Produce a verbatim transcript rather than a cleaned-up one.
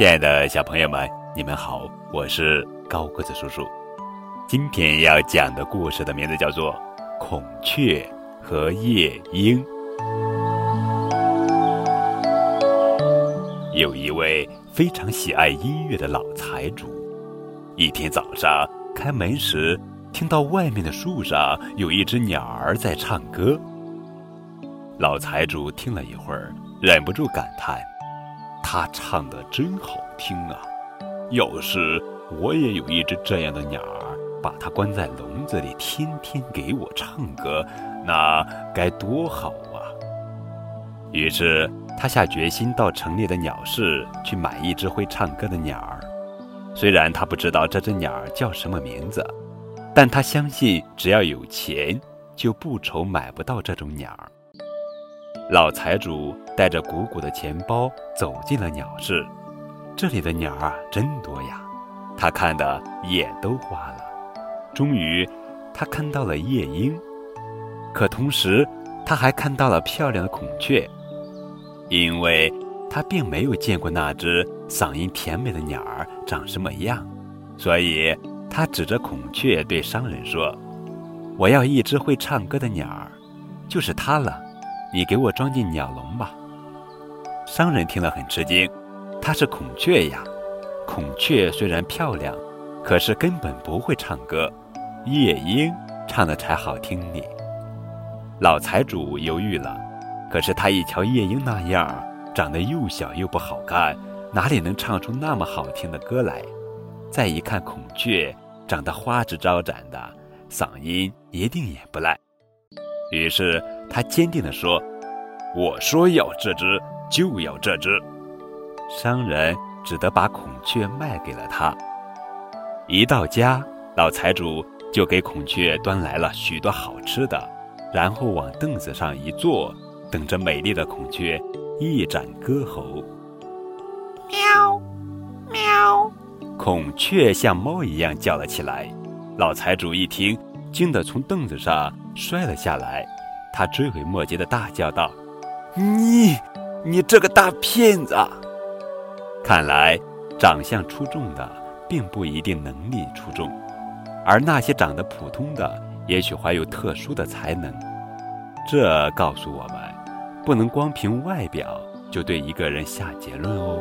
亲爱的小朋友们，你们好，我是高个子叔叔。今天要讲的故事的名字叫做《孔雀和夜莺》。有一位非常喜爱音乐的老财主，一天早上开门时，听到外面的树上有一只鸟儿在唱歌。老财主听了一会儿，忍不住感叹，他唱得真好听啊，要是我也有一只这样的鸟儿，把它关在笼子里，天天给我唱歌，那该多好啊。于是他下决心到城里的鸟市去买一只会唱歌的鸟儿。虽然他不知道这只鸟儿叫什么名字，但他相信只要有钱，就不愁买不到这种鸟儿。老财主带着鼓鼓的钱包走进了鸟市，这里的鸟啊真多呀，他看得眼都花了。终于他看到了夜莺，可同时他还看到了漂亮的孔雀，因为他并没有见过那只嗓音甜美的鸟儿长什么样，所以他指着孔雀对商人说，我要一只会唱歌的鸟儿，就是它了，你给我装进鸟笼吧。商人听了很吃惊，它是孔雀呀，孔雀虽然漂亮，可是根本不会唱歌，夜莺唱的才好听呢。老财主犹豫了，可是他一瞧夜莺那样，长得又小又不好看，哪里能唱出那么好听的歌来？再一看孔雀，长得花枝招展的，嗓音一定也不赖。于是他坚定地说，我说要这只就要这只。商人只得把孔雀卖给了他。一到家，老财主就给孔雀端来了许多好吃的，然后往凳子上一坐，等着美丽的孔雀一展歌喉。喵喵，孔雀像猫一样叫了起来。老财主一听，惊得从凳子上摔了下来，他追悔莫及的大叫道，你你这个大骗子！看来长相出众的并不一定能力出众，而那些长得普通的也许怀有特殊的才能。这告诉我们，不能光凭外表就对一个人下结论哦。